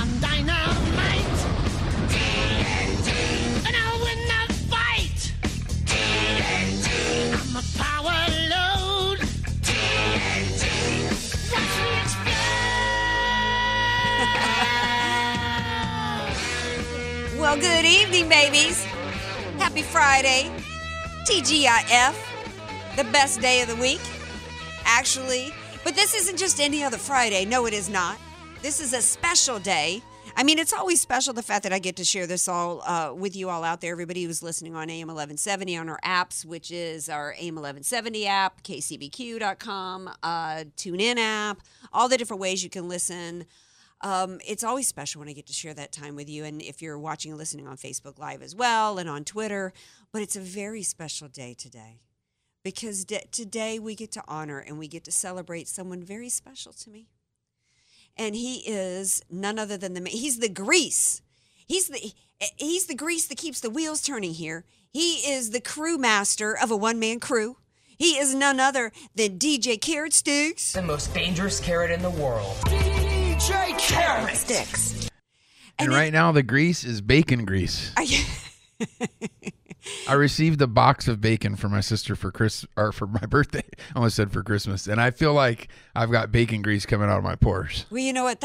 I'm dynamite. And I win the fight. I'm a power load. Watch me explode. Well, good evening, babies. Happy Friday. TGIF. The best day of the week. Actually, but this isn't just any other Friday. No, it is not. This is a special day. I mean, it's always special, the fact that I get to share this all with you all out there, everybody who's listening on AM 1170, on our apps, which is our AM 1170 app, KCBQ.com, TuneIn app, all the different ways you can listen. It's always special when I get to share that time with you, and if you're watching and listening on Facebook Live as well and on Twitter. But it's a very special day today. Because today we get to honor and we get to celebrate someone very special to me. And he is none other than he's the grease. He's the grease that keeps the wheels turning here. He is the crew master of a one-man crew. He is none other than DJ Carrot Sticks. The most dangerous carrot in the world. DJ Carrot Sticks. And right now the grease is bacon grease. I received a box of bacon from my sister for my birthday. I almost said for Christmas. And I feel like I've got bacon grease coming out of my pores. Well, you know what?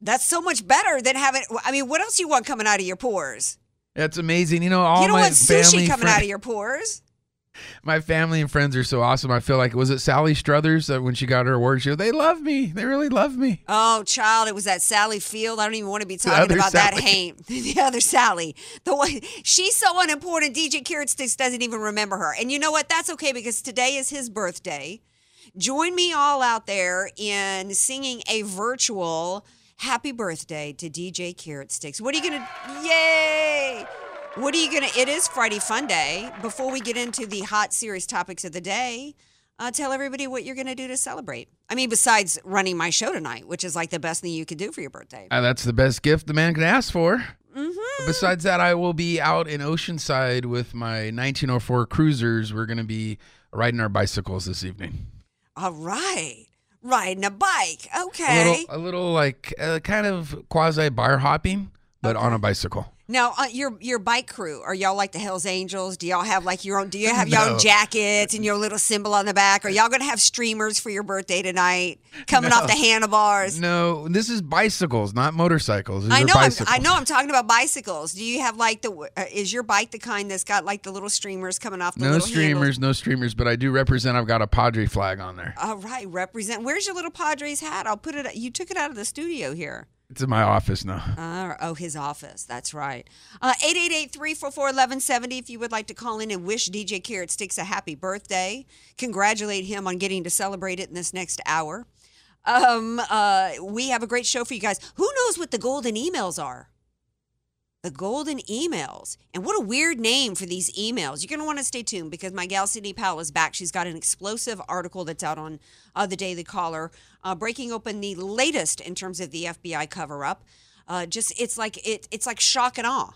That's so much better than having... I mean, what else do you want coming out of your pores? That's amazing. You know, all you don't want sushi coming out of your pores. My family and friends are so awesome. I feel like, was it Sally Struthers that when she got her award, she goes, they love me. They really love me. Oh, child, it was that Sally Field. I don't even want to be talking about Sally. That haint. The other Sally. The one, she's so unimportant, DJ Carrot Sticks doesn't even remember her. And you know what? That's okay, because today is his birthday. Join me all out there in singing a virtual happy birthday to DJ Carrot Sticks. What are you going to... Yay! What are you going to... It is Friday Fun Day. Before we get into the hot, serious topics of the day, tell everybody what you're going to do to celebrate. I mean, besides running my show tonight, which is like the best thing you could do for your birthday. That's the best gift the man can ask for. Mm-hmm. Besides that, I will be out in Oceanside with my 1904 cruisers. We're going to be riding our bicycles this evening. All right. Riding a bike. Okay. A little like kind of quasi bar hopping, but okay. On a bicycle. Now, your bike crew, are y'all like the Hells Angels? Do y'all have like your own? Do you have your own jackets and your little symbol on the back? Are y'all gonna have streamers for your birthday tonight coming off the handlebars? No, this is bicycles, not motorcycles. These are bicycles. I know. I'm talking about bicycles. Do you have like the? Is your bike the kind that's got like the little streamers coming off the? No streamers, handles? No streamers. But I do represent. I've got a Padre flag on there. All right, represent. Where's your little Padres hat? I'll put it. You took it out of the studio here. It's in my office now. His office. That's right. 888-344-1170 if you would like to call in and wish DJ Carrot Sticks a happy birthday. Congratulate him on getting to celebrate it in this next hour. We have a great show for you guys. Who knows what the golden emails are? The golden emails. And what a weird name for these emails. You're going to want to stay tuned because my gal Sidney Powell is back. She's got an explosive article that's out on the Daily Caller, breaking open the latest in terms of the FBI cover-up. It's like shock and awe.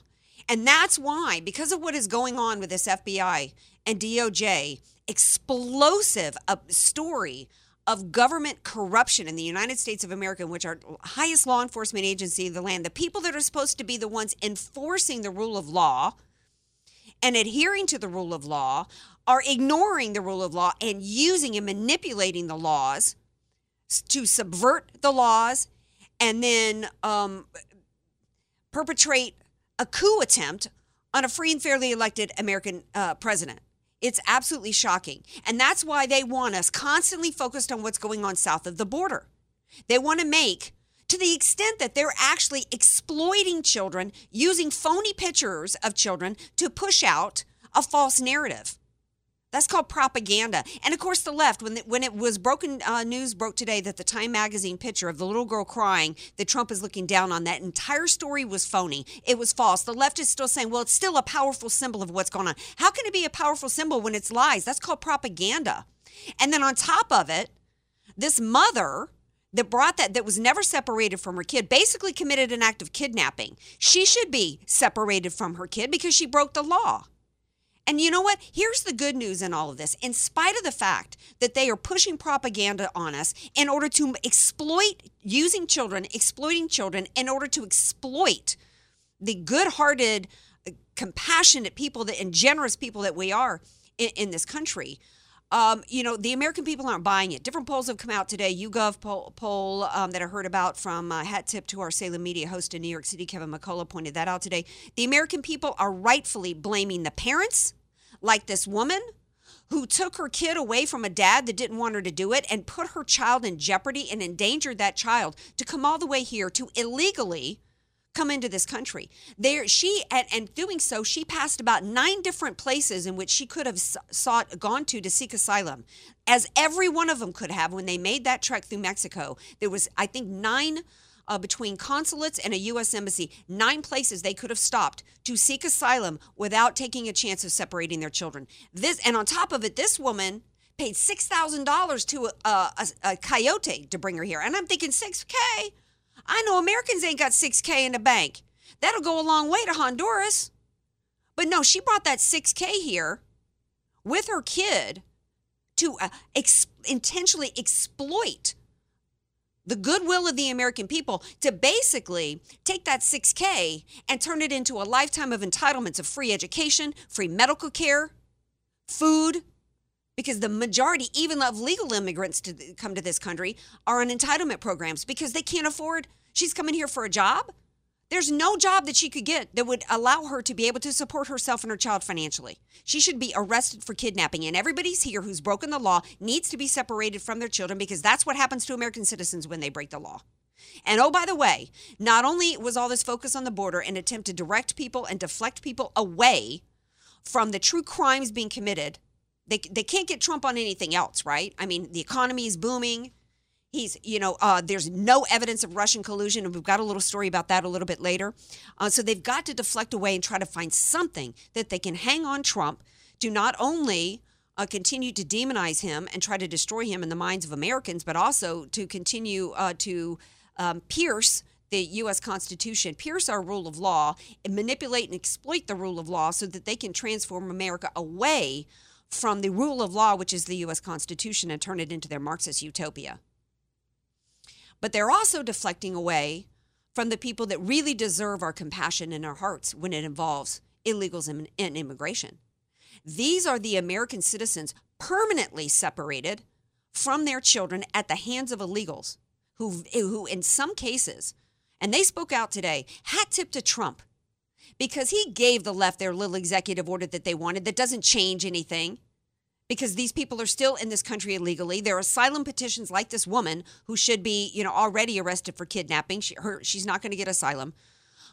And that's why, because of what is going on with this FBI and DOJ, explosive story of government corruption in the United States of America, in which our highest law enforcement agency in the land, the people that are supposed to be the ones enforcing the rule of law and adhering to the rule of law, are ignoring the rule of law and using and manipulating the laws to subvert the laws and then perpetrate a coup attempt on a free and fairly elected American president. It's absolutely shocking. And that's why they want us constantly focused on what's going on south of the border. They want to make, to the extent that they're actually exploiting children, using phony pictures of children to push out a false narrative That's called propaganda. And, of course, the left, when it was broken, news broke today that the Time magazine picture of the little girl crying that Trump is looking down on, that entire story was phony. It was false. The left is still saying, well, it's still a powerful symbol of what's going on. How can it be a powerful symbol when it's lies? That's called propaganda. And then on top of it, this mother that brought that was never separated from her kid, basically committed an act of kidnapping. She should be separated from her kid because she broke the law. And you know what? Here's the good news in all of this. In spite of the fact that they are pushing propaganda on us in order to exploit, using children, exploiting children, in order to exploit the good-hearted, compassionate people that, and generous people that we are in this country, you know, the American people aren't buying it. Different polls have come out today. YouGov poll that I heard about from hat tip to our Salem Media host in New York City, Kevin McCullough, pointed that out today. The American people are rightfully blaming the parents, like this woman who took her kid away from a dad that didn't want her to do it and put her child in jeopardy and endangered that child to come all the way here to illegally come into this country. There, she, and doing so, she passed about 9 different places in which she could have gone to seek asylum, as every one of them could have when they made that trek through Mexico. There was, I think, 9 between consulates and a U.S. embassy, 9 places they could have stopped to seek asylum without taking a chance of separating their children. This, and on top of it, this woman paid $6,000 to a coyote to bring her here. And I'm thinking, $6K? I know Americans ain't got $6K in the bank. That'll go a long way to Honduras. But no, she brought that $6K here with her kid to intentionally exploit the goodwill of the American people to basically take that $6K and turn it into a lifetime of entitlements of free education, free medical care, food, because the majority, even of legal immigrants to come to this country, are on entitlement programs because they can't afford. She's coming here for a job. There's no job that she could get that would allow her to be able to support herself and her child financially. She should be arrested for kidnapping. And everybody's here who's broken the law needs to be separated from their children because that's what happens to American citizens when they break the law. And oh, by the way, not only was all this focus on the border an attempt to direct people and deflect people away from the true crimes being committed. They can't get Trump on anything else, right? I mean, the economy is booming. He's, you know, there's no evidence of Russian collusion, and we've got a little story about that a little bit later. So they've got to deflect away and try to find something that they can hang on Trump to not only continue to demonize him and try to destroy him in the minds of Americans, but also to continue to pierce the U.S. Constitution, pierce our rule of law, and manipulate and exploit the rule of law so that they can transform America away from the rule of law, which is the U.S. Constitution, and turn it into their Marxist utopia. But they're also deflecting away from the people that really deserve our compassion in our hearts when it involves illegals and immigration. These are the American citizens permanently separated from their children at the hands of illegals who in some cases, and they spoke out today, hat tip to Trump, because he gave the left their little executive order that they wanted that doesn't change anything because these people are still in this country illegally. There are asylum petitions like this woman who should be, you know, already arrested for kidnapping. She's not going to get asylum.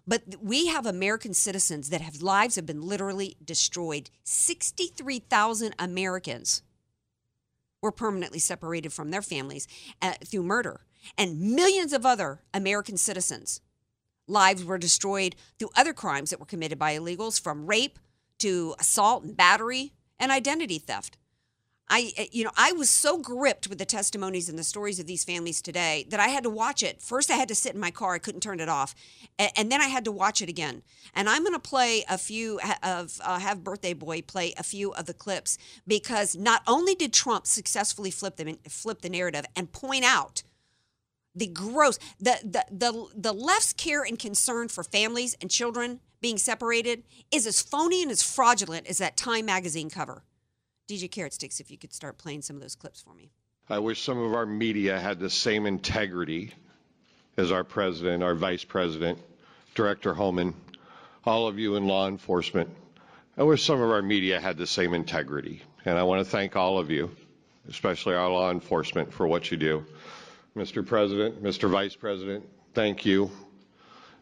But we have American citizens that have lives have been literally destroyed. 63,000 Americans were permanently separated from their families through murder. And millions of other American citizens' lives were destroyed through other crimes that were committed by illegals, from rape to assault and battery and identity theft. I was so gripped with the testimonies and the stories of these families today that I had to watch it. First, I had to sit in my car. I couldn't turn it off. And then I had to watch it again. And I'm going to play a few of, have Birthday Boy play a few of the clips, because not only did Trump successfully flip the narrative and point out the gross, the left's care and concern for families and children being separated is as phony and as fraudulent as that Time magazine cover. DJ Carrot Sticks, if you could start playing some of those clips for me. I wish some of our media had the same integrity as our president, our vice president, Director Holman, all of you in law enforcement. I wish some of our media had the same integrity. And I want to thank all of you, especially our law enforcement, for what you do. Mr. President, Mr. Vice President, thank you.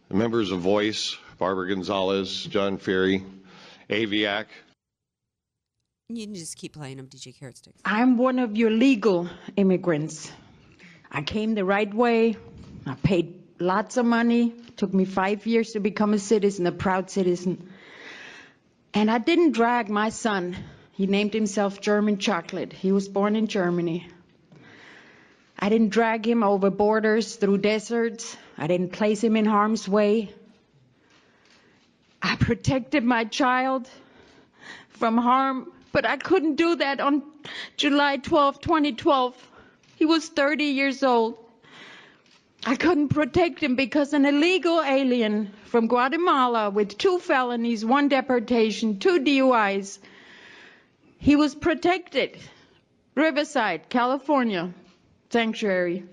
The members of Voice, Barbara Gonzalez, John Ferry, AVIAC. You can just keep playing them, DJ Carrot Sticks. I'm one of your legal immigrants. I came the right way. I paid lots of money. It took me 5 years to become a citizen, a proud citizen. And I didn't drag my son. He named himself German Chocolate. He was born in Germany. I didn't drag him over borders, through deserts. I didn't place him in harm's way. I protected my child from harm, but I couldn't do that on July 12, 2012. He was 30 years old. I couldn't protect him because an illegal alien from Guatemala with 2 felonies, 1 deportation, 2 DUIs, he was protected. Riverside, California, sanctuary.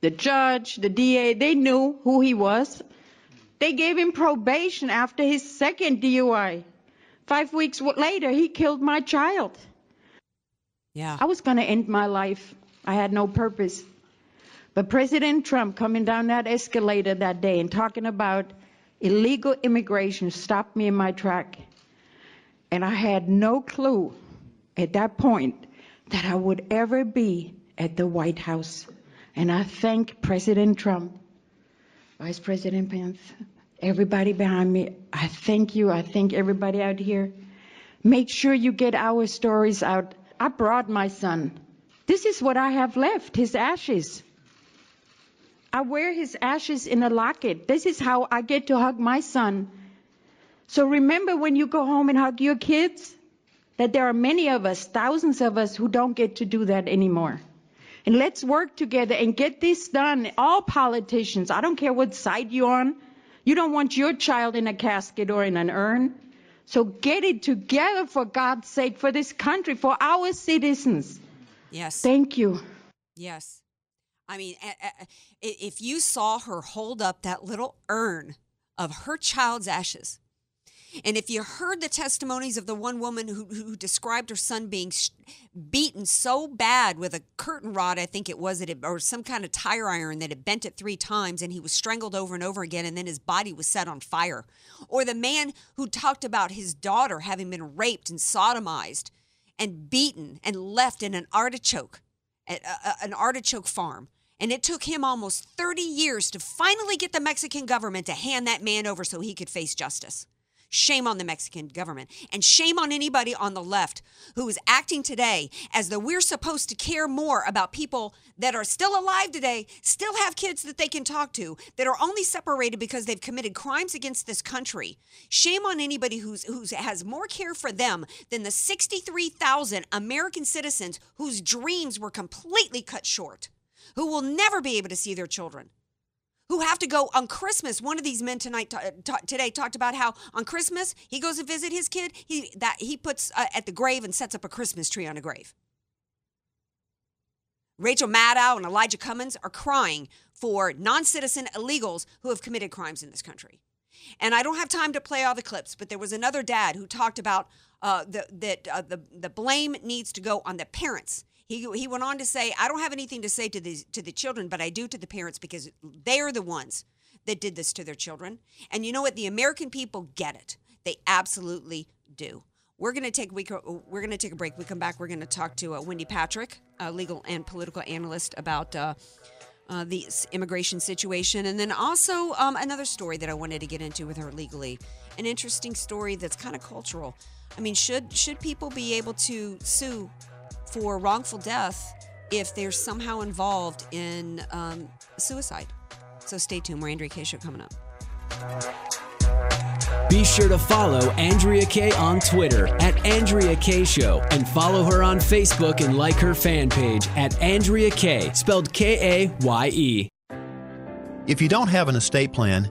The judge, the DA, they knew who he was. They gave him probation after his 2nd DUI. 5 weeks later, he killed my child. Yeah. I was going to end my life. I had no purpose. But President Trump coming down that escalator that day and talking about illegal immigration stopped me in my track. And I had no clue at that point that I would ever be at the White House. And I thank President Trump, Vice President Pence, everybody behind me. I thank you. I thank everybody out here. Make sure you get our stories out. I brought my son. This is what I have left, his ashes. I wear his ashes in a locket. This is how I get to hug my son. So remember when you go home and hug your kids, that there are many of us, thousands of us, who don't get to do that anymore. And let's work together and get this done. All politicians, I don't care what side you're on. You don't want your child in a casket or in an urn. So get it together, for God's sake, for this country, for our citizens. Yes. Thank you. Yes. I mean, if you saw her hold up that little urn of her child's ashes, and if you heard the testimonies of the one woman who described her son being beaten so bad with a curtain rod, I think it was, or some kind of tire iron that had bent it 3 times, and he was strangled over and over again, and then his body was set on fire. Or the man who talked about his daughter having been raped and sodomized and beaten and left in an artichoke farm. And it took him almost 30 years to finally get the Mexican government to hand that man over so he could face justice. Shame on the Mexican government, and shame on anybody on the left who is acting today as though we're supposed to care more about people that are still alive today, still have kids that they can talk to, that are only separated because they've committed crimes against this country. Shame on anybody who has more care for them than the 63,000 American citizens whose dreams were completely cut short, who will never be able to see their children, who have to go on Christmas. One of these men today talked about how on Christmas he goes to visit his kid. He puts at the grave and sets up a Christmas tree on a grave. Rachel Maddow and Elijah Cummings are crying for non-citizen illegals who have committed crimes in this country. And I don't have time to play all the clips, but there was another dad who talked about the blame needs to go on the parents. He went on to say, I don't have anything to say to the children, but I do to the parents, because they're the ones that did this to their children. And you know what? The American people get it. They absolutely do. We're going to take a break. We come back. We're going to talk to Wendy Patrick, a legal and political analyst, about the immigration situation. And then also another story that I wanted to get into with her legally, an interesting story that's kind of cultural. I mean, should people be able to sue for wrongful death if they're somehow involved in suicide? So stay tuned. More Andrea Kaye Show coming up. Be sure to follow Andrea Kaye on Twitter @AndreaKayeShow, and follow her on Facebook and like her fan page @AndreaKaye, spelled Kaye. If you don't have an estate plan,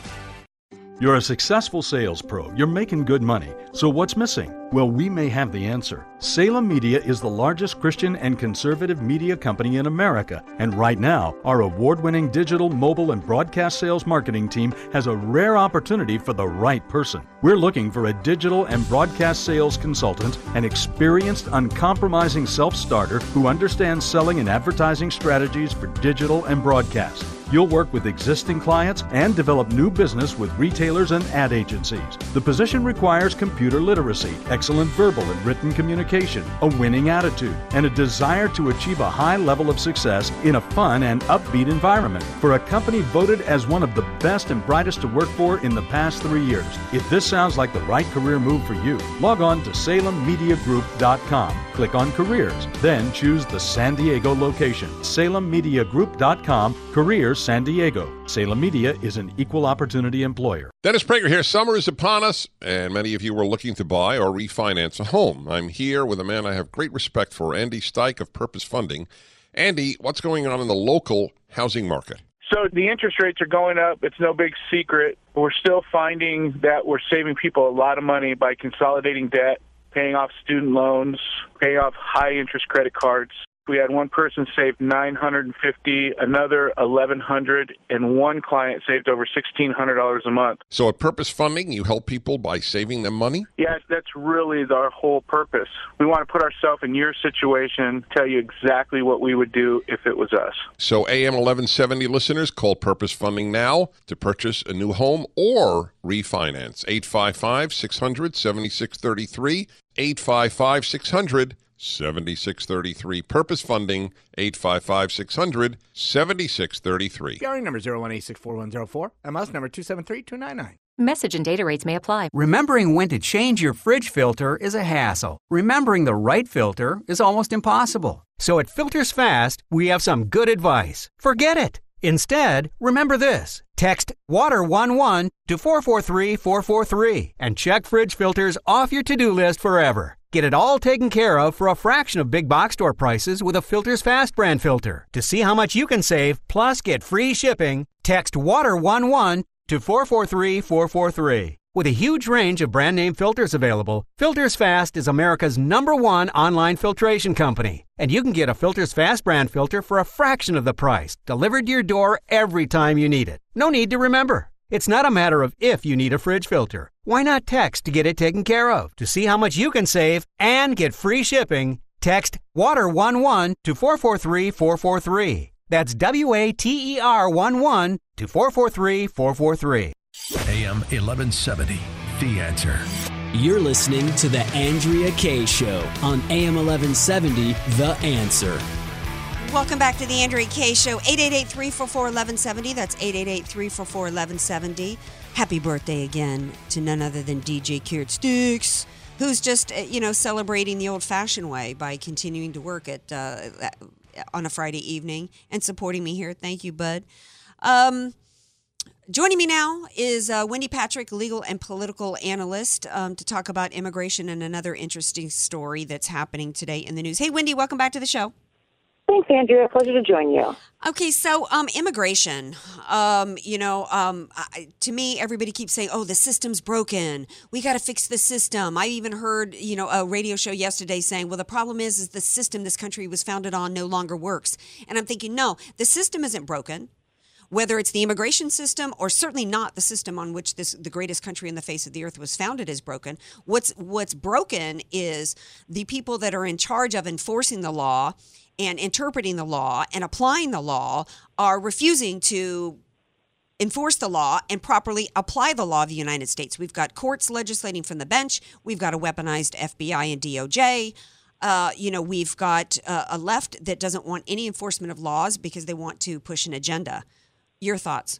You're a successful sales pro. You're making good money. So what's missing? Well, we may have the answer. Salem Media is the largest Christian and conservative media company in America. And right now, our award-winning digital, mobile, and broadcast sales marketing team has a rare opportunity for the right person. We're looking for a digital and broadcast sales consultant, an experienced, uncompromising self-starter who understands selling and advertising strategies for digital and broadcast. You'll work with existing clients and develop new business with retailers and ad agencies. The position requires computer literacy, excellent verbal and written communication, a winning attitude, and a desire to achieve a high level of success in a fun and upbeat environment. For a company voted as one of the best and brightest to work for in the past 3 years, if this sounds like the right career move for you, log on to SalemMediaGroup.com, click on Careers, then choose the San Diego location, SalemMediaGroup.com, Careers San Diego. Salem Media is an equal opportunity employer. Dennis Prager here. Summer is upon us, and many of you are looking to buy or refinance a home. I'm here with a man I have great respect for, Andy Steich of Purpose Funding. Andy, what's going on in the local housing market? So the interest rates are going up. It's no big secret. We're still finding that we're saving people a lot of money by consolidating debt, paying off student loans, paying off high-interest credit cards. We had one person save $950, another $1,100, and one client saved over $1,600 a month. So at Purpose Funding, you help people by saving them money? Yes, that's really our whole purpose. We want to put ourselves in your situation, tell you exactly what we would do if it was us. So AM 1170 listeners, call Purpose Funding now to purchase a new home or refinance. 855-600-7633, 855-600-7633. 7633. Purpose Funding, 855-600-7633. Gary number 01864104. MS number 273-299. Message and data rates may apply. Remembering when to change your fridge filter is a hassle. Remembering the right filter is almost impossible. So at Filters Fast, we have some good advice. Forget it. Instead, remember this. Text WATER11 to 443443 and check fridge filters off your to-do list forever. Get it all taken care of for a fraction of big box store prices with a Filters Fast brand filter. To see how much you can save, plus get free shipping, text WATER11 to 443443. With a huge range of brand name filters available, Filters Fast is America's #1 online filtration company. And you can get a Filters Fast brand filter for a fraction of the price, delivered to your door every time you need it. No need to remember. It's not a matter of if you need a fridge filter. Why not text to get it taken care of? To see how much you can save and get free shipping, text WATER11 to 443443. That's WATER11 to 443443. AM 1170, The Answer. You're listening to The Andrea Kaye Show on AM 1170, The Answer. Welcome back to the Andrea Kaye Show. 888-344-1170. That's 888-344-1170. Happy birthday again to none other than DJ Carrot Sticks, who's just, celebrating the old-fashioned way by continuing to work at on a Friday evening and supporting me here. Thank you, bud. Joining me now is Wendy Patrick, legal and political analyst, to talk about immigration and another interesting story that's happening today in the news. Hey, Wendy, welcome back to the show. Thanks, Andrea. Pleasure to join you. Okay, so immigration. To me, everybody keeps saying, "Oh, the system's broken. We got to fix the system." I even heard, a radio show yesterday saying, "Well, the problem is the system this country was founded on no longer works." And I'm thinking, no, the system isn't broken. Whether it's the immigration system or certainly not the system on which the greatest country on the face of the earth was founded is broken. What's broken is the people that are in charge of enforcing the law and interpreting the law and applying the law are refusing to enforce the law and properly apply the law of the United States. We've got courts legislating from the bench. We've got a weaponized FBI and DOJ. We've got a left that doesn't want any enforcement of laws because they want to push an agenda. Your thoughts?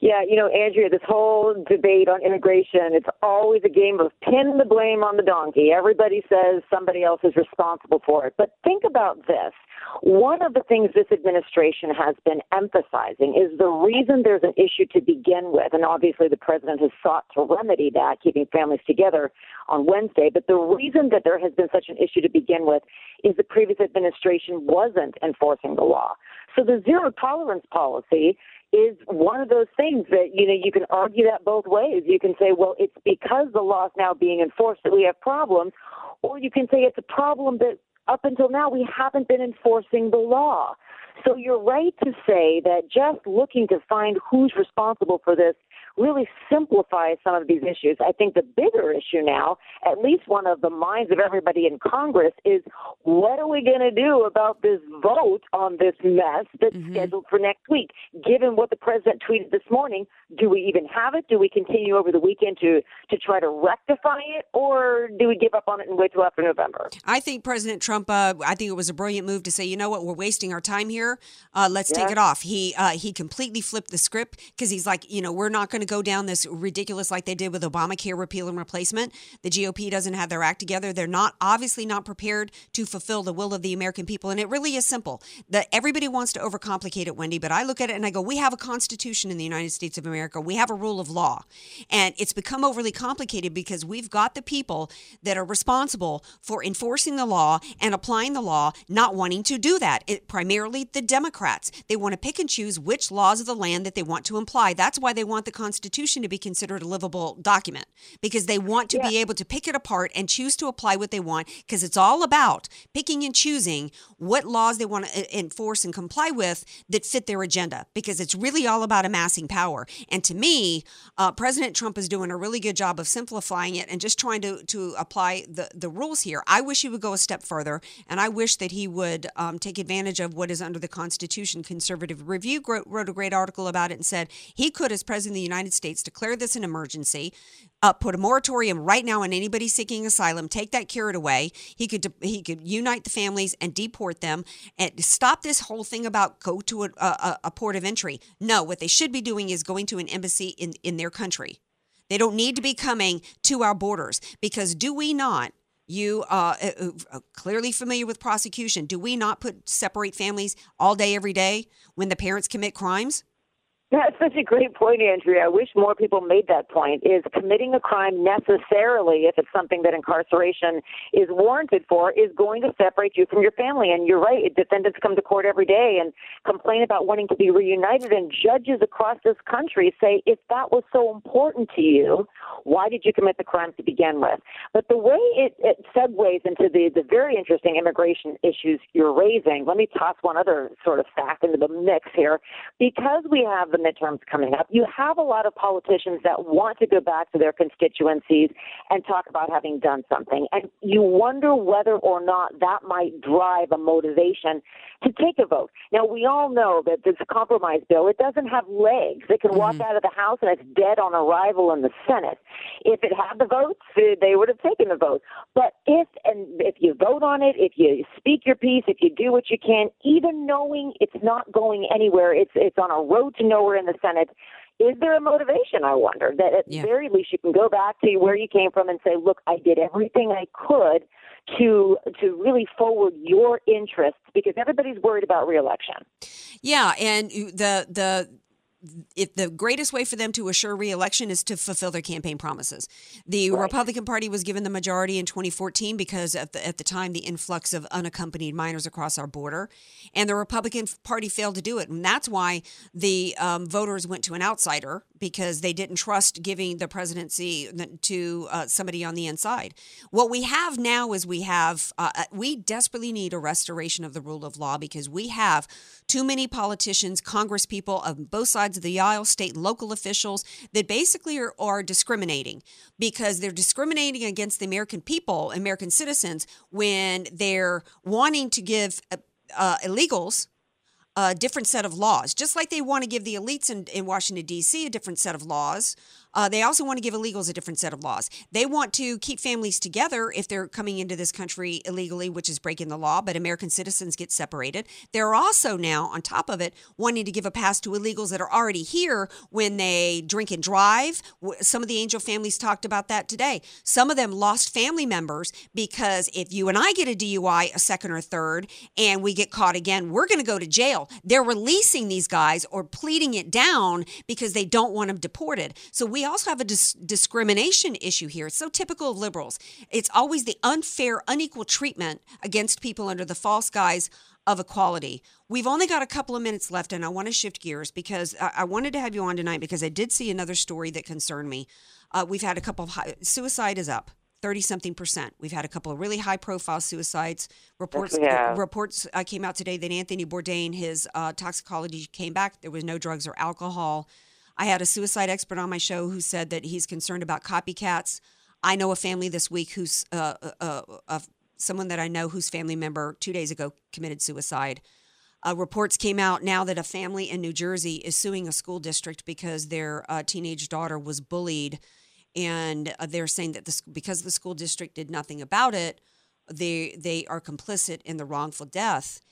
Yeah, Andrea, this whole debate on immigration, it's always a game of pin the blame on the donkey. Everybody says somebody else is responsible for it. But think about this. One of the things this administration has been emphasizing is the reason there's an issue to begin with, and obviously the president has sought to remedy that, keeping families together on Wednesday, but the reason that there has been such an issue to begin with is the previous administration wasn't enforcing the law. So the zero tolerance policy is one of those things that, you can argue that both ways. You can say, well, it's because the law is now being enforced that we have problems, or you can say it's a problem that up until now we haven't been enforcing the law. So you're right to say that just looking to find who's responsible for this really simplifies some of these issues. I think the bigger issue now, at least one of the minds of everybody in Congress, is what are we going to do about this vote on this mess that's scheduled for next week? Given what the president tweeted this morning, do we even have it? Do we continue over the weekend to try to rectify it, or do we give up on it and wait till after November? I think President Trump, I think it was a brilliant move to say, you know what, we're wasting our time here. Let's take it off. He completely flipped the script because he's like, we're not going to go down this ridiculous like they did with Obamacare repeal and replacement. The GOP doesn't have their act together. They're obviously not prepared to fulfill the will of the American people. And it really is simple. Everybody wants to overcomplicate it, Wendy, but I look at it and I go, we have a constitution in the United States of America. We have a rule of law. And it's become overly complicated because we've got the people that are responsible for enforcing the law and applying the law not wanting to do that. Primarily the Democrats. They want to pick and choose which laws of the land that they want to imply. That's why they want the Constitution to be considered a livable document, because they want to be able to pick it apart and choose to apply what they want, because it's all about picking and choosing what laws they want to enforce and comply with that fit their agenda, because it's really all about amassing power. And to me, President Trump is doing a really good job of simplifying it and just trying to apply the rules here. I wish he would go a step further, and I wish that he would take advantage of what is under the Constitution. Conservative Review wrote a great article about it and said he could, as president of the United States, declare this an emergency, put a moratorium right now on anybody seeking asylum, take that carrot away. He could unite the families and deport them and stop this whole thing about go to a port of entry. No, what they should be doing is going to an embassy in their country. They don't need to be coming to our borders, because do we not, you are clearly familiar with prosecution, do we not separate families all day, every day when the parents commit crimes? That's such a great point, Andrea. I wish more people made that point. Is committing a crime necessarily, if it's something that incarceration is warranted for, is going to separate you from your family? And you're right, defendants come to court every day and complain about wanting to be reunited, and judges across this country say, if that was so important to you, why did you commit the crime to begin with? But the way it segues into the very interesting immigration issues you're raising, let me toss one other sort of fact into the mix here. Because we have the midterms coming up, you have a lot of politicians that want to go back to their constituencies and talk about having done something. And you wonder whether or not that might drive a motivation to take a vote. Now, we all know that this compromise bill, it doesn't have legs. It can walk out of the House and it's dead on arrival in the Senate. If it had the votes, they would have taken the vote. But if you vote on it, if you speak your piece, if you do what you can, even knowing it's not going anywhere, it's on a road to nowhere in the Senate, is there a motivation, I wonder, that at the very least you can go back to where you came from and say, look, I did everything I could to really forward your interests, because everybody's worried about reelection. Yeah, and the greatest way for them to assure reelection is to fulfill their campaign promises. The Republican Party was given the majority in 2014 because at the time, the influx of unaccompanied minors across our border, and the Republican Party failed to do it. And that's why the voters went to an outsider, because they didn't trust giving the presidency to somebody on the inside. What we have now is we desperately need a restoration of the rule of law, because we have too many politicians, congresspeople of both sides of the aisle, state and local officials, that basically are discriminating, because they're discriminating against the American people, American citizens, when they're wanting to give illegals a different set of laws, just like they want to give the elites in Washington, D.C. a different set of laws. They also want to give illegals a different set of laws. They want to keep families together if they're coming into this country illegally, which is breaking the law, but American citizens get separated. They're also now, on top of it, wanting to give a pass to illegals that are already here when they drink and drive. Some of the Angel families talked about that today. Some of them lost family members because if you and I get a DUI, a second or third, and we get caught again, we're going to go to jail. They're releasing these guys or pleading it down because they don't want them deported. So we also have a discrimination issue here. It's so typical of liberals. It's always the unfair, unequal treatment against people under the false guise of equality. We've only got a couple of minutes left, and I want to shift gears because I wanted to have you on tonight because I did see another story that concerned me. We've had a couple of suicide is up 30-something%. We've had a couple of really high-profile suicides. Reports came out today that Anthony Bourdain, his toxicology came back. There was no drugs or alcohol. I had a suicide expert on my show who said that he's concerned about copycats. I know a family this week who's someone that I know whose family member 2 days ago committed suicide. Reports came out now that a family in New Jersey is suing a school district because their teenage daughter was bullied. And they're saying that because the school district did nothing about it, they are complicit in the wrongful death.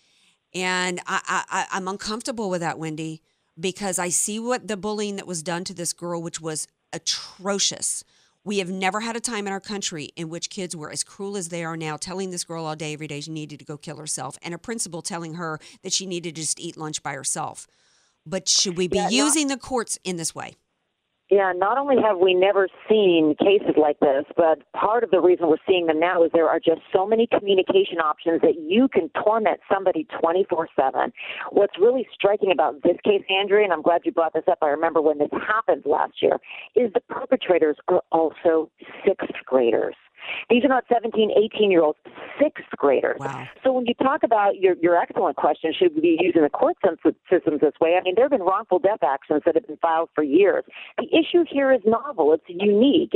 And I'm uncomfortable with that, Wendy, because I see what the bullying that was done to this girl, which was atrocious. We have never had a time in our country in which kids were as cruel as they are now, telling this girl all day, every day she needed to go kill herself, and a principal telling her that she needed to just eat lunch by herself. But should we be using the courts in this way? Yeah, not only have we never seen cases like this, but part of the reason we're seeing them now is there are just so many communication options that you can torment somebody 24/7. What's really striking about this case, Andrea, and I'm glad you brought this up, I remember when this happened last year, is the perpetrators are also sixth graders. These are not 17, 18-year-olds, sixth graders. Wow. So when you talk about your excellent question, should we be using the court systems this way? I mean, there have been wrongful death actions that have been filed for years. The issue here is novel. It's unique.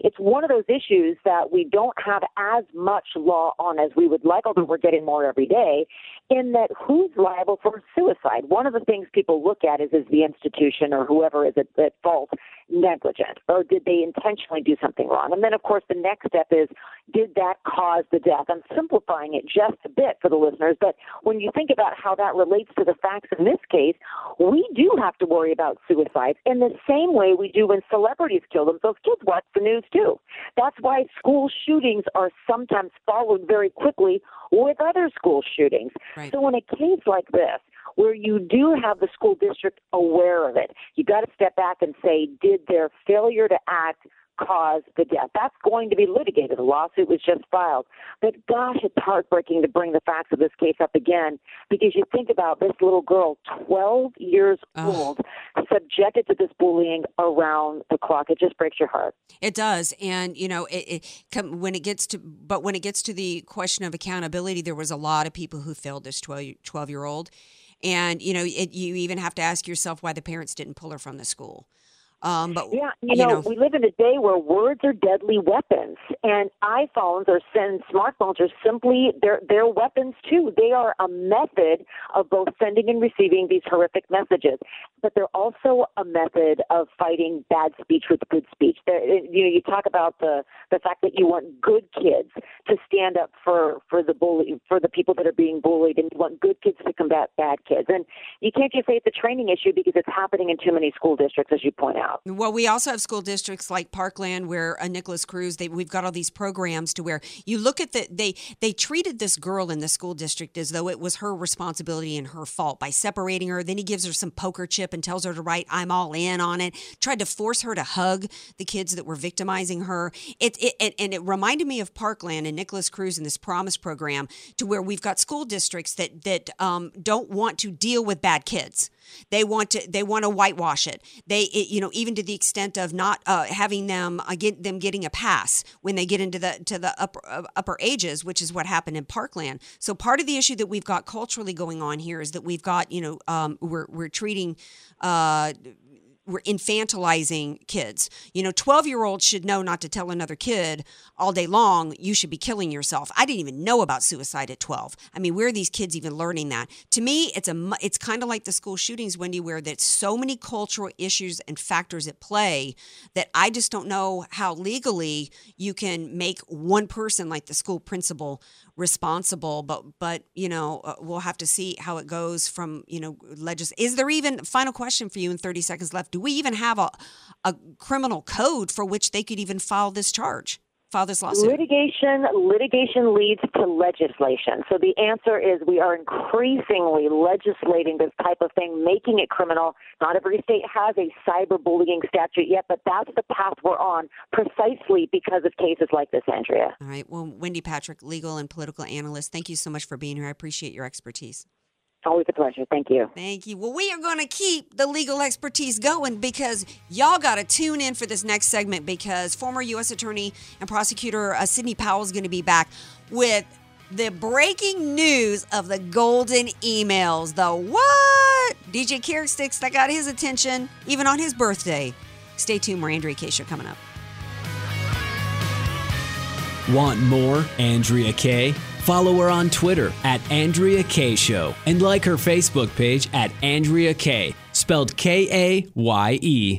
It's one of those issues that we don't have as much law on as we would like, although we're getting more every day, in that who's liable for suicide? One of the things people look at is the institution or whoever is at fault negligent, or did they intentionally do something wrong? And then, of course, the next step is, did that cause the death? I'm simplifying it just a bit for the listeners, but when you think about how that relates to the facts in this case, we do have to worry about suicides in the same way we do when celebrities kill themselves. Kids watch the news too. That's why school shootings are sometimes followed very quickly with other school shootings. Right. So in a case like this, where you do have the school district aware of it, you got to step back and say, did their failure to act cause the death? That's going to be litigated. The lawsuit was just filed. But gosh, it's heartbreaking to bring the facts of this case up again, because you think about this little girl, 12 years old, subjected to this bullying around the clock. It just breaks your heart. It does. And, you know, when it gets to the question of accountability, there was a lot of people who failed this 12-year-old. And, you know, you even have to ask yourself why the parents didn't pull her from the school. But we live in a day where words are deadly weapons, and iPhones or smartphones are simply their weapons too. They are a method of both sending and receiving these horrific messages, but they're also a method of fighting bad speech with good speech. You talk about the fact that you want good kids to stand up for the people that are being bullied, and you want good kids to combat bad kids. And you can't just say it's a training issue because it's happening in too many school districts, as you point out. Well, we also have school districts like Parkland where Nikolas Cruz, we've got all these programs to where you look at they treated this girl in the school district as though it was her responsibility and her fault by separating her. Then he gives her some poker chip and tells her to write, "I'm all in" on it, tried to force her to hug the kids that were victimizing her. It reminded me of Parkland and Nikolas Cruz and this Promise program, to where we've got school districts that don't want to deal with bad kids. They want to whitewash it. Even to the extent of not having them getting a pass when they get into the upper ages, which is what happened in Parkland. So part of the issue that we've got culturally going on here is that we've got we're treating we're infantilizing kids. You know, 12-year-olds should know not to tell another kid all day long, you should be killing yourself. I didn't even know about suicide at 12. I mean, where are these kids even learning that? To me, it's kind of like the school shootings, Wendy, where there's so many cultural issues and factors at play that I just don't know how legally you can make one person like the school principal responsible. But you know, we'll have to see how it goes from, you know, is there even, final question for you in 30 seconds left, do we even have a criminal code for which they could even file this charge, file this lawsuit? Litigation leads to legislation. So the answer is we are increasingly legislating this type of thing, making it criminal. Not every state has a cyberbullying statute yet, but that's the path we're on precisely because of cases like this, Andrea. All right. Well, Wendy Patrick, legal and political analyst, thank you so much for being here. I appreciate your expertise. Always a pleasure. Thank you. Thank you. Well, we are going to keep the legal expertise going because y'all got to tune in for this next segment because former U.S. Attorney and Prosecutor Sidney Powell is going to be back with the breaking news of the golden emails. The what? DJ Carrot Sticks, that got his attention even on his birthday. Stay tuned. More Andrea Kaye Show coming up. Want more Andrea Kaye? Follow her on Twitter at Andrea Kaye Show and like her Facebook page at Andrea Kaye, spelled Kaye.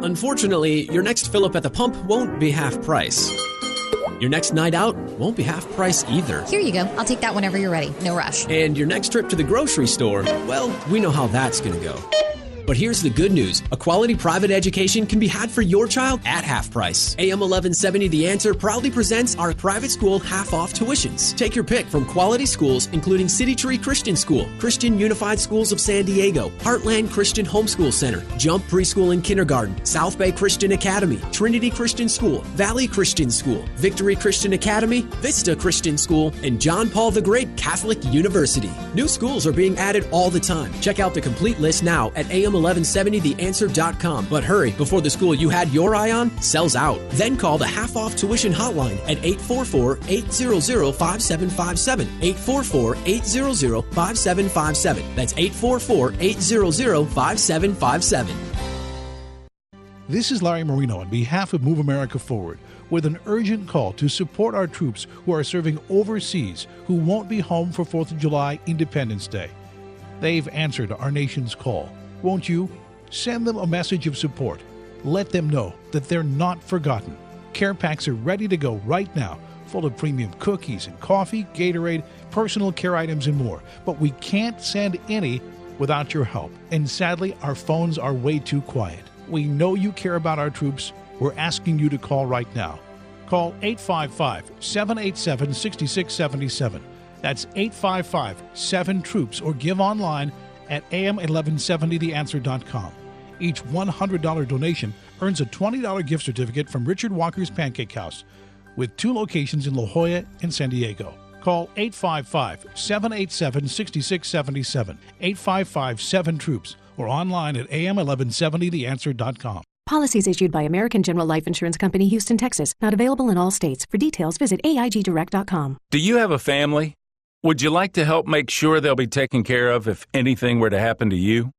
Unfortunately, your next fill-up at the pump won't be half price. Your next night out won't be half price either. Here you go. I'll take that whenever you're ready. No rush. And your next trip to the grocery store, well, we know how that's going to go. But here's the good news. A quality private education can be had for your child at half price. AM 1170 The Answer proudly presents our private school half-off tuitions. Take your pick from quality schools, including City Tree Christian School, Christian Unified Schools of San Diego, Heartland Christian Homeschool Center, Jump Preschool and Kindergarten, South Bay Christian Academy, Trinity Christian School, Valley Christian School, Victory Christian Academy, Vista Christian School, and John Paul the Great Catholic University. New schools are being added all the time. Check out the complete list now at AM 1170theanswer.com. But hurry, before the school you had your eye on sells out. Then call the half-off tuition hotline at 844-800-5757. 844-800-5757. That's 844-800-5757. This is Larry Marino on behalf of Move America Forward with an urgent call to support our troops who are serving overseas who won't be home for 4th of July Independence Day. They've answered our nation's call. Won't you? Send them a message of support. Let them know that they're not forgotten. Care packs are ready to go right now, full of premium cookies and coffee, Gatorade, personal care items, and more. But we can't send any without your help. And sadly, our phones are way too quiet. We know you care about our troops. We're asking you to call right now. Call 855-787-6677. That's 855-7-TROOPS or give online at am1170theanswer.com. Each $100 donation earns a $20 gift certificate from Richard Walker's Pancake House with two locations in La Jolla and San Diego. Call 855-787-6677, 855-7-TROOPS, or online at am1170theanswer.com. Policies issued by American General Life Insurance Company, Houston, Texas. Not available in all states. For details, visit aigdirect.com. Do you have a family? Would you like to help make sure they'll be taken care of if anything were to happen to you?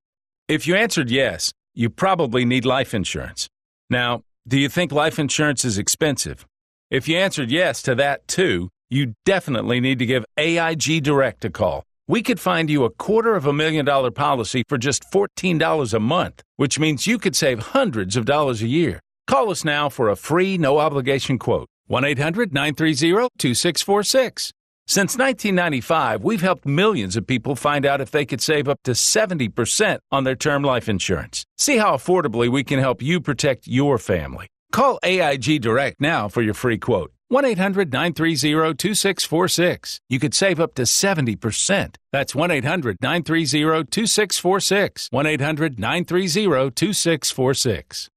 If you answered yes, you probably need life insurance. Now, do you think life insurance is expensive? If you answered yes to that too, you definitely need to give AIG Direct a call. We could find you a $250,000 policy for just $14 a month, which means you could save hundreds of dollars a year. Call us now for a free, no-obligation quote. 1-800-930-2646. Since 1995, we've helped millions of people find out if they could save up to 70% on their term life insurance. See how affordably we can help you protect your family. Call AIG Direct now for your free quote. 1-800-930-2646. You could save up to 70%. That's 1-800-930-2646. 1-800-930-2646.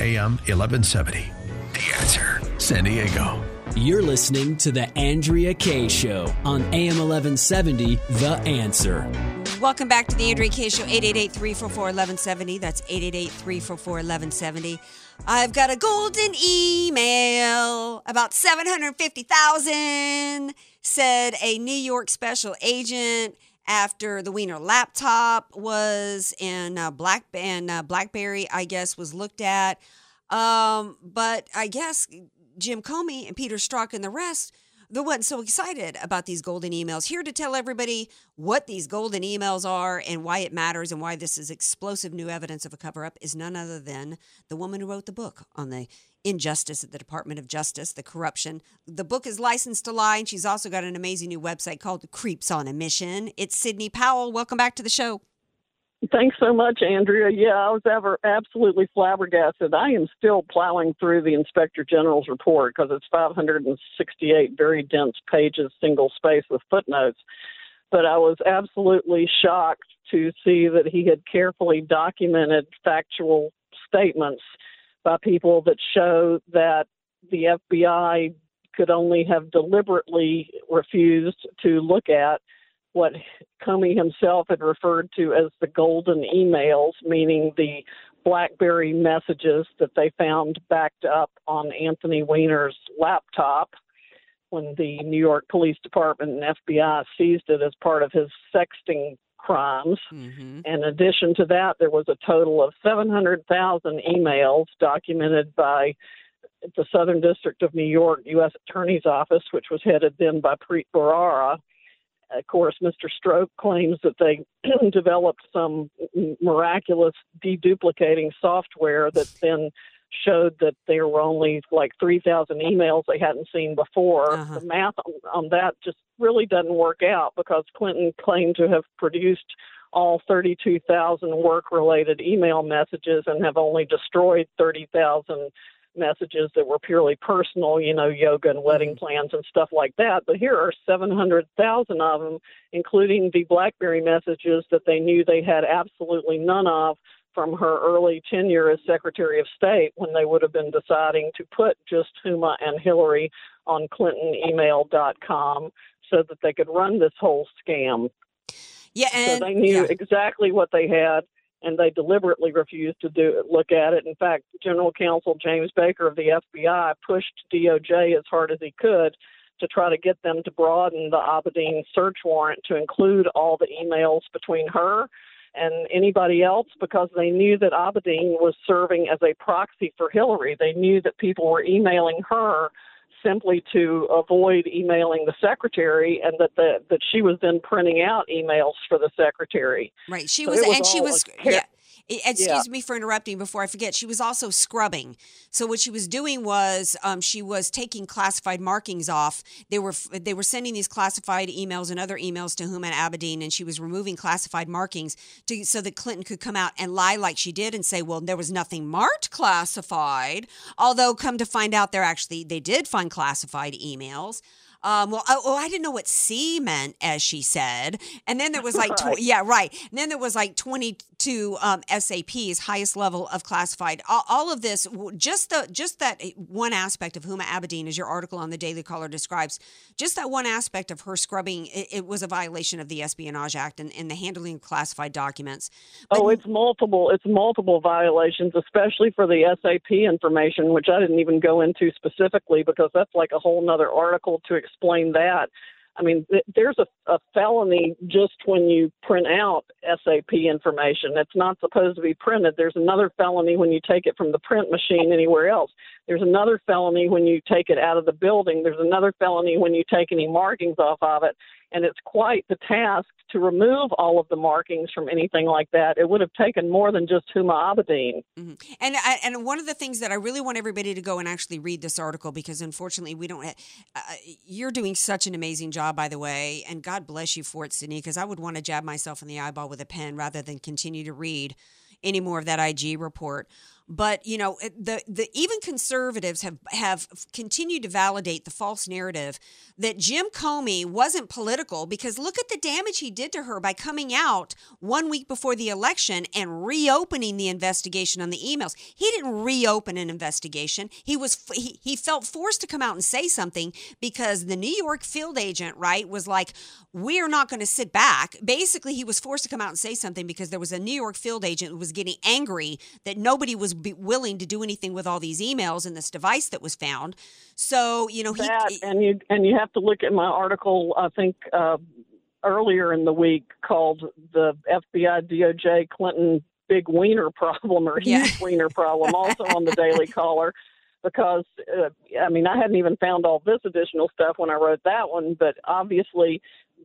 AM 1170. The Answer. San Diego. You're listening to The Andrea Kaye Show on AM 1170, The Answer. Welcome back to The Andrea Kaye Show, 888-344-1170. That's 888-344-1170. I've got a golden email about $750,000, said a New York special agent after the Wiener laptop was in BlackBerry, I guess, was looked at. But I guess Jim Comey and Peter Strzok and the rest, they weren't so excited about these golden emails. Here to tell everybody what these golden emails are and why it matters and why this is explosive new evidence of a cover-up is none other than the woman who wrote the book on the injustice at the Department of Justice, the corruption. The book is Licensed to Lie, and she's also got an amazing new website called Creeps on a Mission. It's Sidney Powell. Welcome back to the show. Thanks so much, Andrea. Yeah, I was absolutely flabbergasted. I am still plowing through the Inspector General's report because it's 568 very dense pages, single space with footnotes. But I was absolutely shocked to see that he had carefully documented factual statements by people that show that the FBI could only have deliberately refused to look at what Comey himself had referred to as the golden emails, meaning the BlackBerry messages that they found backed up on Anthony Weiner's laptop when the New York Police Department and FBI seized it as part of his sexting crimes. Mm-hmm. In addition to that, there was a total of 700,000 emails documented by the Southern District of New York U.S. Attorney's Office, which was headed then by Preet Bharara. Of course, Mr. Stroke claims that they developed some miraculous deduplicating software that then showed that there were only like 3,000 emails they hadn't seen before. Uh-huh. The math on that just really doesn't work out because Clinton claimed to have produced all 32,000 work-related email messages and have only destroyed 30,000 messages that were purely personal, you know, yoga and wedding plans and stuff like that. But here are 700,000 of them, including the BlackBerry messages that they knew they had absolutely none of from her early tenure as Secretary of State when they would have been deciding to put just Huma and Hillary on ClintonEmail.com so that they could run this whole scam. Yeah, and so they knew exactly what they had. And they deliberately refused to look at it. In fact, General Counsel James Baker of the FBI pushed DOJ as hard as he could to try to get them to broaden the Abedin search warrant to include all the emails between her and anybody else because they knew that Abedin was serving as a proxy for Hillary. They knew that people were emailing her simply to avoid emailing the secretary, and that she was then printing out emails for the secretary. Right. Excuse me for interrupting before I forget. She was also scrubbing. So what she was doing was she was taking classified markings off. They were sending these classified emails and other emails to Huma Abedin, and she was removing classified markings so that Clinton could come out and lie like she did and say, well, there was nothing marked classified, although come to find out they did find classified emails. I didn't know what C meant, as she said. And then there was like, And then there was like 22 SAPs, highest level of classified. All of this, just that one aspect of Huma Abedin, as your article on the Daily Caller describes, just that one aspect of her scrubbing, it was a violation of the Espionage Act and the handling of classified documents. But, it's multiple violations, especially for the SAP information, which I didn't even go into specifically because that's like a whole nother article to explain that. I mean, there's a felony just when you print out SAP information. It's not supposed to be printed. There's another felony when you take it from the print machine anywhere else. There's another felony when you take it out of the building. There's another felony when you take any markings off of it. And it's quite the task to remove all of the markings from anything like that. It would have taken more than just Huma Abedin. Mm-hmm. And one of the things that I really want everybody to go and actually read this article, because unfortunately we don't you're doing such an amazing job, by the way, and God bless you for it, Sidney, because I would want to jab myself in the eyeball with a pen rather than continue to read any more of that IG report. But, you know, even conservatives have continued to validate the false narrative that Jim Comey wasn't political, because look at the damage he did to her by coming out 1 week before the election and reopening the investigation on the emails. He didn't reopen an investigation. He felt forced to come out and say something because the New York field agent, right, was like, we're not going to sit back. Basically, he was forced to come out and say something because there was a New York field agent who was getting angry that nobody was willing to do anything with all these emails and this device that was found. So, you know, you have to look at my article, I think, earlier in the week, called the FBI, DOJ, Clinton Big Wiener Problem, or Huge Wiener Problem, also on the Daily Caller, because, I hadn't even found all this additional stuff when I wrote that one, but obviously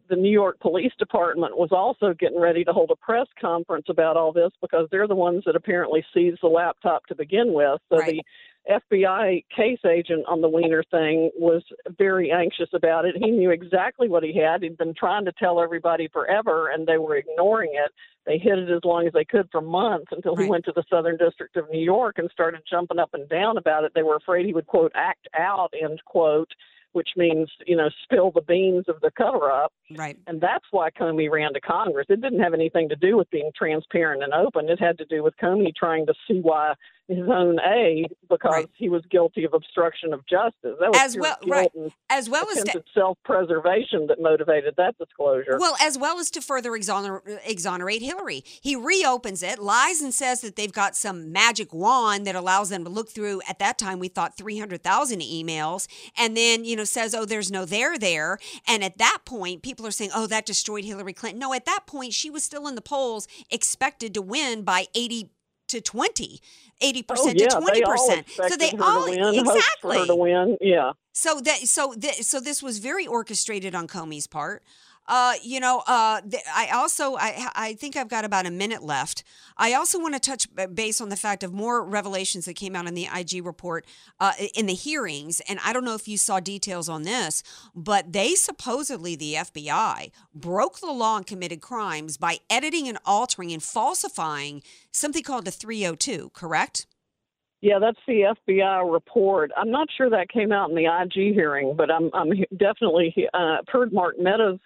the New York Police Department was also getting ready to hold a press conference about all this, because they're the ones that apparently seized the laptop to begin with. So the FBI case agent on the Wiener thing was very anxious about it. He knew exactly what he had. He'd been trying to tell everybody forever, and they were ignoring it. They hid it as long as they could for months until he went to the Southern District of New York and started jumping up and down about it. They were afraid he would, quote, act out, end quote, which means, you know, spill the beans of the cover-up. Right. And that's why Comey ran to Congress. It didn't have anything to do with being transparent and open. It had to do with Comey trying to CY his own aide because he was guilty of obstruction of justice. That was as well as self-preservation that motivated that disclosure. Well, as well as to further exonerate Hillary. He reopens it, lies, and says that they've got some magic wand that allows them to look through, at that time we thought 300,000 emails, and then, you know, says, oh, there's no there there. And at that point, people are saying, oh, that destroyed Hillary Clinton. No, at that point, she was still in the polls, expected to win by 80% to 20%. So they all exactly hoped for her to win. Yeah. So this was very orchestrated on Comey's part. I think I've got about a minute left. I also want to touch base on the fact of more revelations that came out in the IG report in the hearings. And I don't know if you saw details on this, but they supposedly, the FBI, broke the law and committed crimes by editing and altering and falsifying something called a 302, correct? Yeah, that's the FBI report. I'm not sure that came out in the IG hearing, but I'm definitely heard Mark Meadows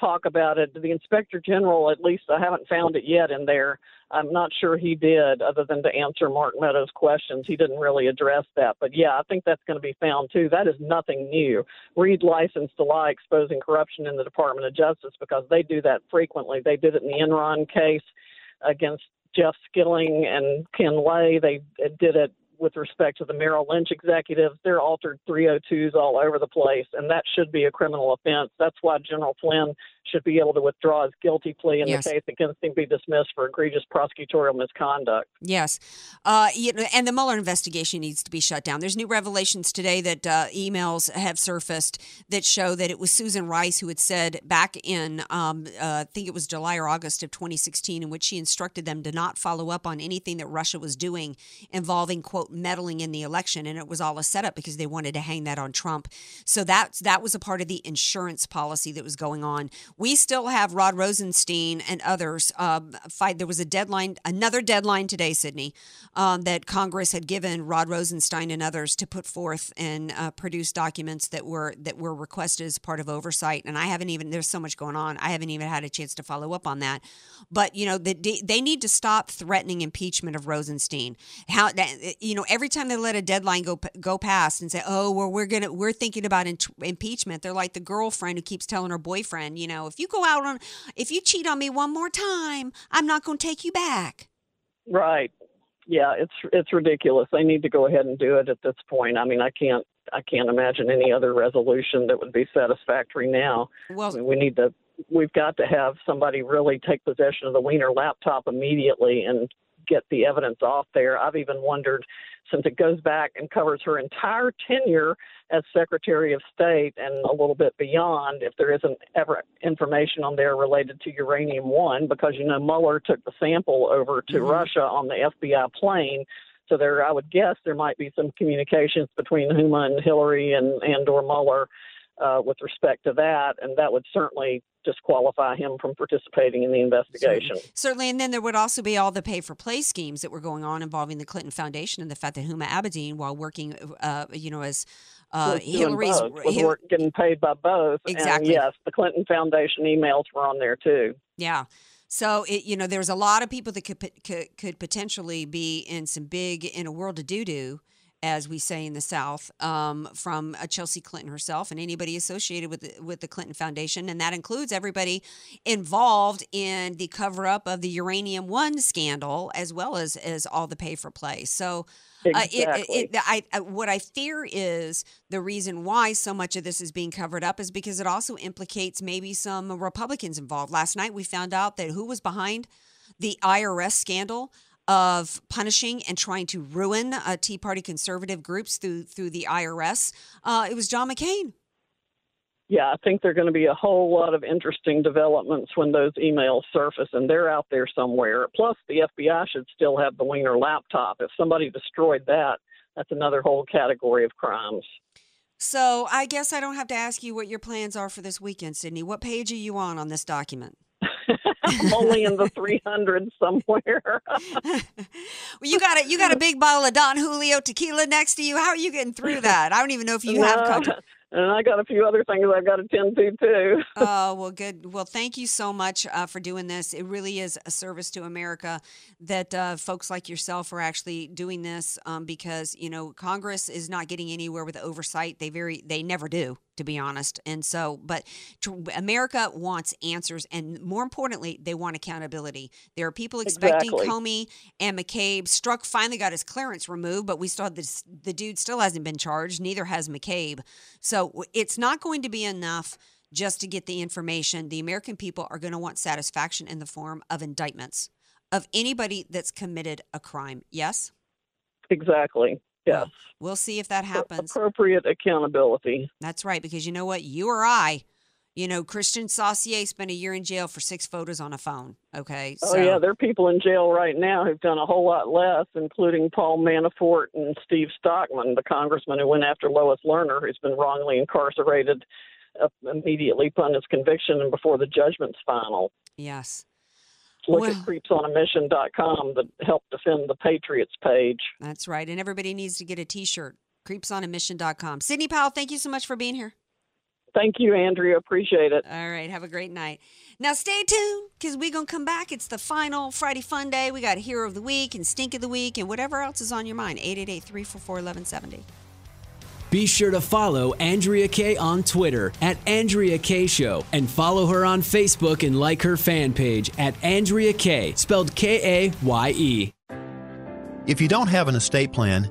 talk about it. The Inspector General, at least I haven't found it yet in there. I'm not sure he did, other than to answer Mark Meadows' questions. He didn't really address that. But, yeah, I think that's going to be found, too. That is nothing new. Read License to Lie exposing corruption in the Department of Justice, because they do that frequently. They did it in the Enron case against Jeff Skilling and Ken Lay. They did it with respect to the Merrill Lynch executives. They're altered 302s all over the place, and that should be a criminal offense. That's why General Flynn should be able to withdraw his guilty plea and the case against him be dismissed for egregious prosecutorial misconduct. Yes. And the Mueller investigation needs to be shut down. There's new revelations today that emails have surfaced that show that it was Susan Rice who had said back in, I think it was July or August of 2016, in which she instructed them to not follow up on anything that Russia was doing involving, quote, meddling in the election. And it was all a setup because they wanted to hang that on Trump. So that was a part of the insurance policy that was going on. We still have Rod Rosenstein and others fight. There was another deadline today, Sidney, that Congress had given Rod Rosenstein and others to put forth and produce documents that were requested as part of oversight. And I haven't even, there's so much going on, I haven't even had a chance to follow up on that. But, you know, they need to stop threatening impeachment of Rosenstein. How, you know, every time they let a deadline go past and say, oh, well, we're thinking about impeachment. They're like the girlfriend who keeps telling her boyfriend, you know, if you cheat on me one more time, I'm not going to take you back. Right. Yeah, it's ridiculous. They need to go ahead and do it at this point. I mean, I can't imagine any other resolution that would be satisfactory now. Well, I mean, we've got to have somebody really take possession of the Wiener laptop immediately and get the evidence off there. I've even wondered, since it goes back and covers her entire tenure as Secretary of State and a little bit beyond, if there isn't ever information on there related to Uranium One, because, you know, Mueller took the sample over to Russia on the FBI plane. So there, I would guess there might be some communications between Huma and Hillary and or Mueller with respect to that, and that would certainly disqualify him from participating in the investigation. Certainly, and then there would also be all the pay-for-play schemes that were going on involving the Clinton Foundation and the fact that Huma Abedin, while working, was getting paid by both. Exactly. And yes, the Clinton Foundation emails were on there too. Yeah. So, there's a lot of people that could potentially be in a world of doo-doo, as we say in the South, from Chelsea Clinton herself and anybody associated with the Clinton Foundation. And that includes everybody involved in the cover-up of the Uranium One scandal, as well as all the pay-for-play. So exactly. What I fear is the reason why so much of this is being covered up is because it also implicates maybe some Republicans involved. Last night we found out that who was behind the IRS scandal of punishing and trying to ruin Tea Party conservative groups through the IRS. It was John McCain. Yeah, I think there are going to be a whole lot of interesting developments when those emails surface, and they're out there somewhere. Plus, the FBI should still have the Wiener laptop. If somebody destroyed that, that's another whole category of crimes. So I guess I don't have to ask you what your plans are for this weekend, Sidney. What page are you on this document? I'm only in the 300 somewhere. Well, you got a big bottle of Don Julio tequila next to you. How are you getting through that? I don't even know if you have coffee. And I got a few other things I've got to tend to, too. Oh, well, good. Well, thank you so much for doing this. It really is a service to America that folks like yourself are actually doing this because, Congress is not getting anywhere with oversight. They never do, to be honest. And so, but America wants answers, and more importantly, they want accountability. There are people expecting Comey and McCabe. Strzok finally got his clearance removed, but we saw the dude still hasn't been charged. Neither has McCabe. So it's not going to be enough just to get the information. The American people are going to want satisfaction in the form of indictments of anybody that's committed a crime. Yes? Exactly. Yes. We'll see if that happens. Appropriate accountability. That's right, because you know what? You or I, Christian Saucier spent a year in jail for 6 photos on a phone. Okay. So. Oh, yeah. There are people in jail right now who've done a whole lot less, including Paul Manafort and Steve Stockman, the congressman who went after Lois Lerner, who's been wrongly incarcerated immediately upon his conviction and before the judgment's final. Yes. Look at creepsonamission.com that helped defend the Patriots page. That's right. And everybody needs to get a T-shirt, creepsonamission.com. Sidney Powell, thank you so much for being here. Thank you, Andrea. Appreciate it. All right. Have a great night. Now, stay tuned because we're going to come back. It's the final Friday Fun Day. We got Hero of the Week and Stink of the Week and whatever else is on your mind. 888-344-1170. Be sure to follow Andrea Kaye on Twitter @AndreaKayeShow and follow her on Facebook and like her fan page @AndreaKaye, spelled Kaye. If you don't have an estate plan,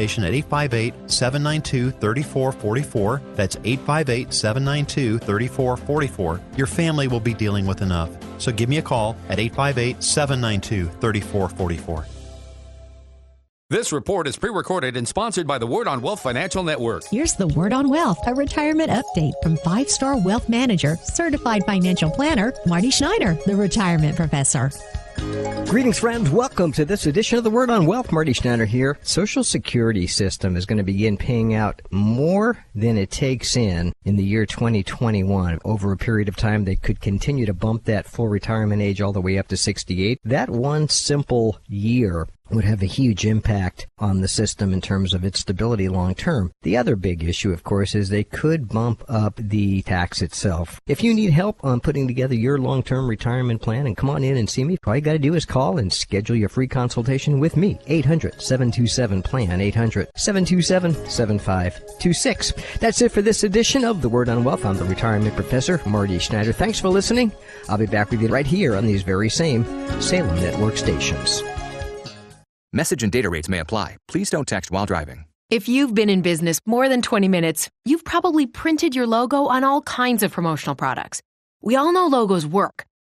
at 858-792-3444. That's 858-792-3444. Your family will be dealing with enough. So give me a call at 858-792-3444. This report is pre-recorded and sponsored by the Word on Wealth Financial Network. Here's the Word on Wealth, a retirement update from 5-star wealth manager, certified financial planner, Marty Schneider, the retirement professor. Greetings, friends. Welcome to this edition of the Word on Wealth. Marty Schneider here. Social Security system is going to begin paying out more than it takes in the year 2021. Over a period of time, they could continue to bump that full retirement age all the way up to 68. That one simple year would have a huge impact on the system in terms of its stability long term. The other big issue, of course, is they could bump up the tax itself. If you need help on putting together your long-term retirement plan, and come on in and see me, all you got to do is call and schedule your free consultation with me. 800-727-PLAN, 800-727-7526. That's it for this edition of The Word on Wealth. I'm the retirement professor, Marty Schneider. Thanks for listening. I'll be back with you right here on these very same Salem Network stations. Message and data rates may apply. Please don't text while driving. If you've been in business more than 20 minutes, you've probably printed your logo on all kinds of promotional products. We all know logos work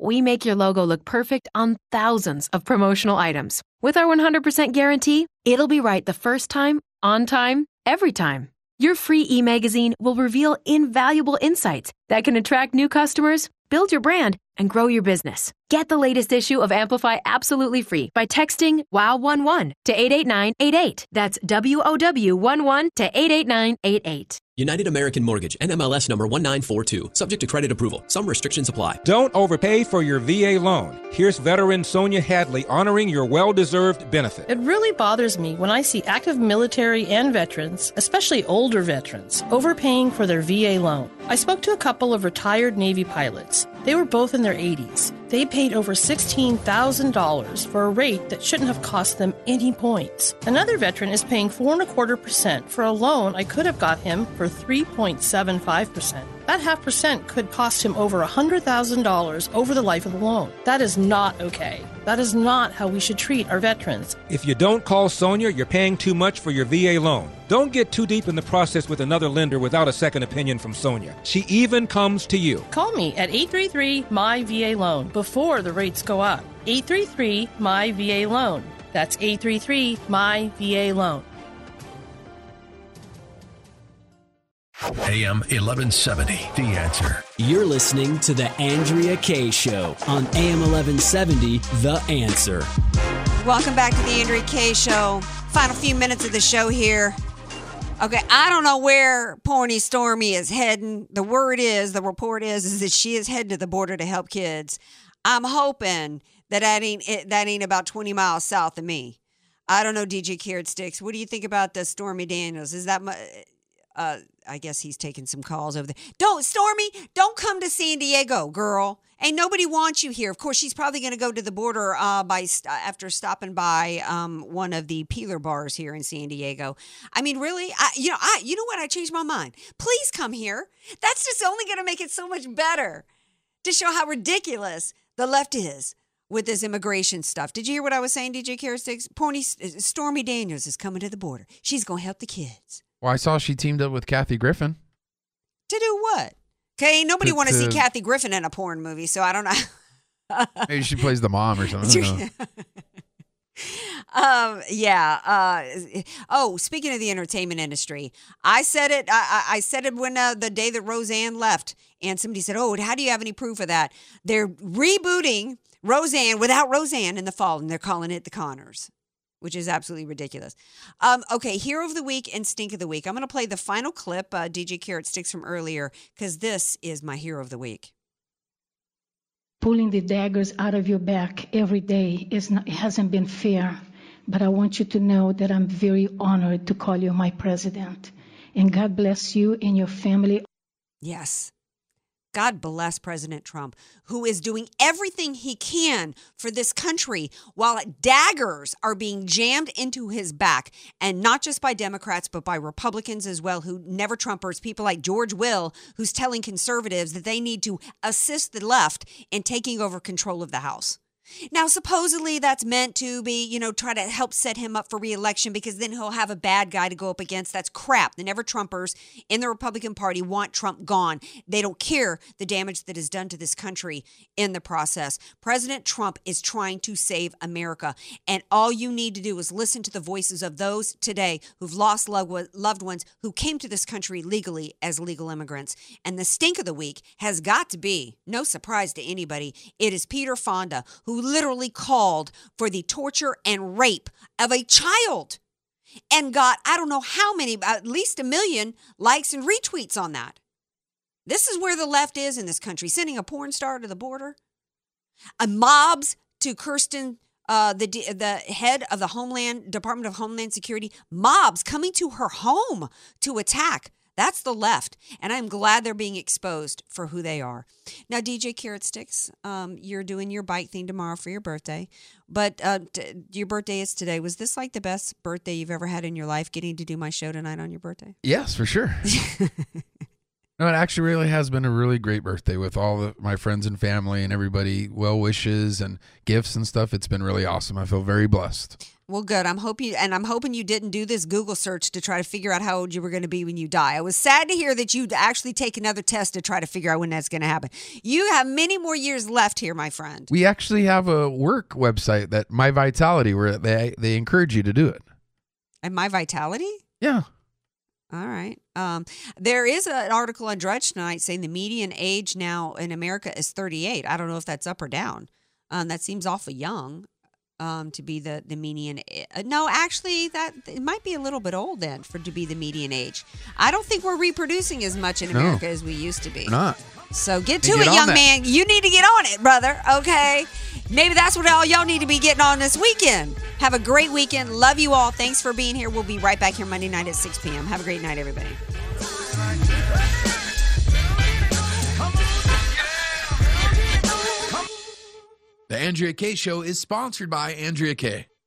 we make your logo look perfect on thousands of promotional items. With our 100% guarantee, it'll be right the first time, on time, every time. Your free e-magazine will reveal invaluable insights that can attract new customers, build your brand, and grow your business. Get the latest issue of Amplify absolutely free by texting WOW11 to 88988. That's WOW11 to 88988. United American Mortgage, NMLS number 1942. Subject to credit approval. Some restrictions apply. Don't overpay for your VA loan. Here's veteran Sonia Hadley honoring your well-deserved benefit. It really bothers me when I see active military and veterans, especially older veterans, overpaying for their VA loan. I spoke to a couple of retired Navy pilots. They were both in their 80s. They paid over $16,000 for a rate that shouldn't have cost them any points. Another veteran is paying 4.25% for a loan I could have got him for 3.75%. That 0.5% could cost him over $100,000 over the life of the loan. That is not okay. That is not how we should treat our veterans. If you don't call Sonia, you're paying too much for your VA loan. Don't get too deep in the process with another lender without a second opinion from Sonia. She even comes to you. Call me at 833-MY-VA-LOAN before the rates go up. 833-MY-VA-LOAN. That's 833-MY-VA-LOAN. AM 1170, The Answer. You're listening to The Andrea Kaye Show on AM 1170, The Answer. Welcome back to The Andrea Kaye Show. Final few minutes of the show here. Okay, I don't know where Porny Stormy is heading. The word is, the report is that she is headed to the border to help kids. I'm hoping that that ain't about 20 miles south of me. I don't know, DJ Carrot Sticks. What do you think about the Stormy Daniels? Is that much? I guess he's taking some calls over there. Don't, Stormy, don't come to San Diego, girl. Ain't nobody wants you here. Of course, she's probably going to go to the border after stopping by one of the peeler bars here in San Diego. I mean, really? You know what? I changed my mind. Please come here. That's just only going to make it so much better to show how ridiculous the left is with this immigration stuff. Did you hear what I was saying, DJ Carrot Sticks? Stormy Daniels is coming to the border. She's going to help the kids. Well, I saw she teamed up with Kathy Griffin. To do what? Okay, nobody want to see Kathy Griffin in a porn movie, so I don't know. Maybe she plays the mom or something. Speaking of the entertainment industry, I said it. I said it when the day that Roseanne left, and somebody said, "Oh, how do you have any proof of that?" They're rebooting Roseanne without Roseanne in the fall, and they're calling it The Conners, which is absolutely ridiculous. Okay, Hero of the Week and Stink of the Week. I'm going to play the final clip, DJ Carrot Sticks, from earlier, because this is my Hero of the Week. Pulling the daggers out of your back every day it hasn't been fair, but I want you to know that I'm very honored to call you my president. And God bless you and your family. Yes. God bless President Trump, who is doing everything he can for this country while daggers are being jammed into his back, and not just by Democrats, but by Republicans as well, who never Trumpers, people like George Will, who's telling conservatives that they need to assist the left in taking over control of the House. Now, supposedly that's meant to be, you know, try to help set him up for reelection because then he'll have a bad guy to go up against. That's crap. The never-Trumpers in the Republican Party want Trump gone. They don't care the damage that is done to this country in the process. President Trump is trying to save America. And all you need to do is listen to the voices of those today who've lost loved ones who came to this country legally as legal immigrants. And the stink of the week has got to be, no surprise to anybody, it is Peter Fonda, who literally called for the torture and rape of a child and got, I don't know how many, at least 1 million likes and retweets on that. This is where the left is in this country, sending a porn star to the border, a mobs to Kirsten, the head of the Department of Homeland Security, mobs coming to her home to attack. That's the left, and I'm glad they're being exposed for who they are. Now, DJ Carrot Sticks, you're doing your bike thing tomorrow for your birthday, but your birthday is today. Was this like the best birthday you've ever had in your life, getting to do my show tonight on your birthday? Yes, for sure. No, it actually really has been a really great birthday with all my friends and family and everybody, well wishes and gifts and stuff. It's been really awesome. I feel very blessed. Well, good. I'm hoping you didn't do this Google search to try to figure out how old you were going to be when you die. I was sad to hear that you'd actually take another test to try to figure out when that's going to happen. You have many more years left here, my friend. We actually have a work website, that My Vitality, where they encourage you to do it. And My Vitality? Yeah. All right. There is an article on Drudge tonight saying the median age now in America is 38. I don't know if that's up or down. That seems awful young. To be the median. No, actually, that it might be a little bit old then to be the median age. I don't think we're reproducing as much in America as we used to be. We're not. So get it, young man. You need to get on it, brother. Okay. Maybe that's what all y'all need to be getting on this weekend. Have a great weekend. Love you all. Thanks for being here. We'll be right back here Monday night at 6 p.m. Have a great night, everybody. The Andrea Kaye Show is sponsored by Andrea Kaye.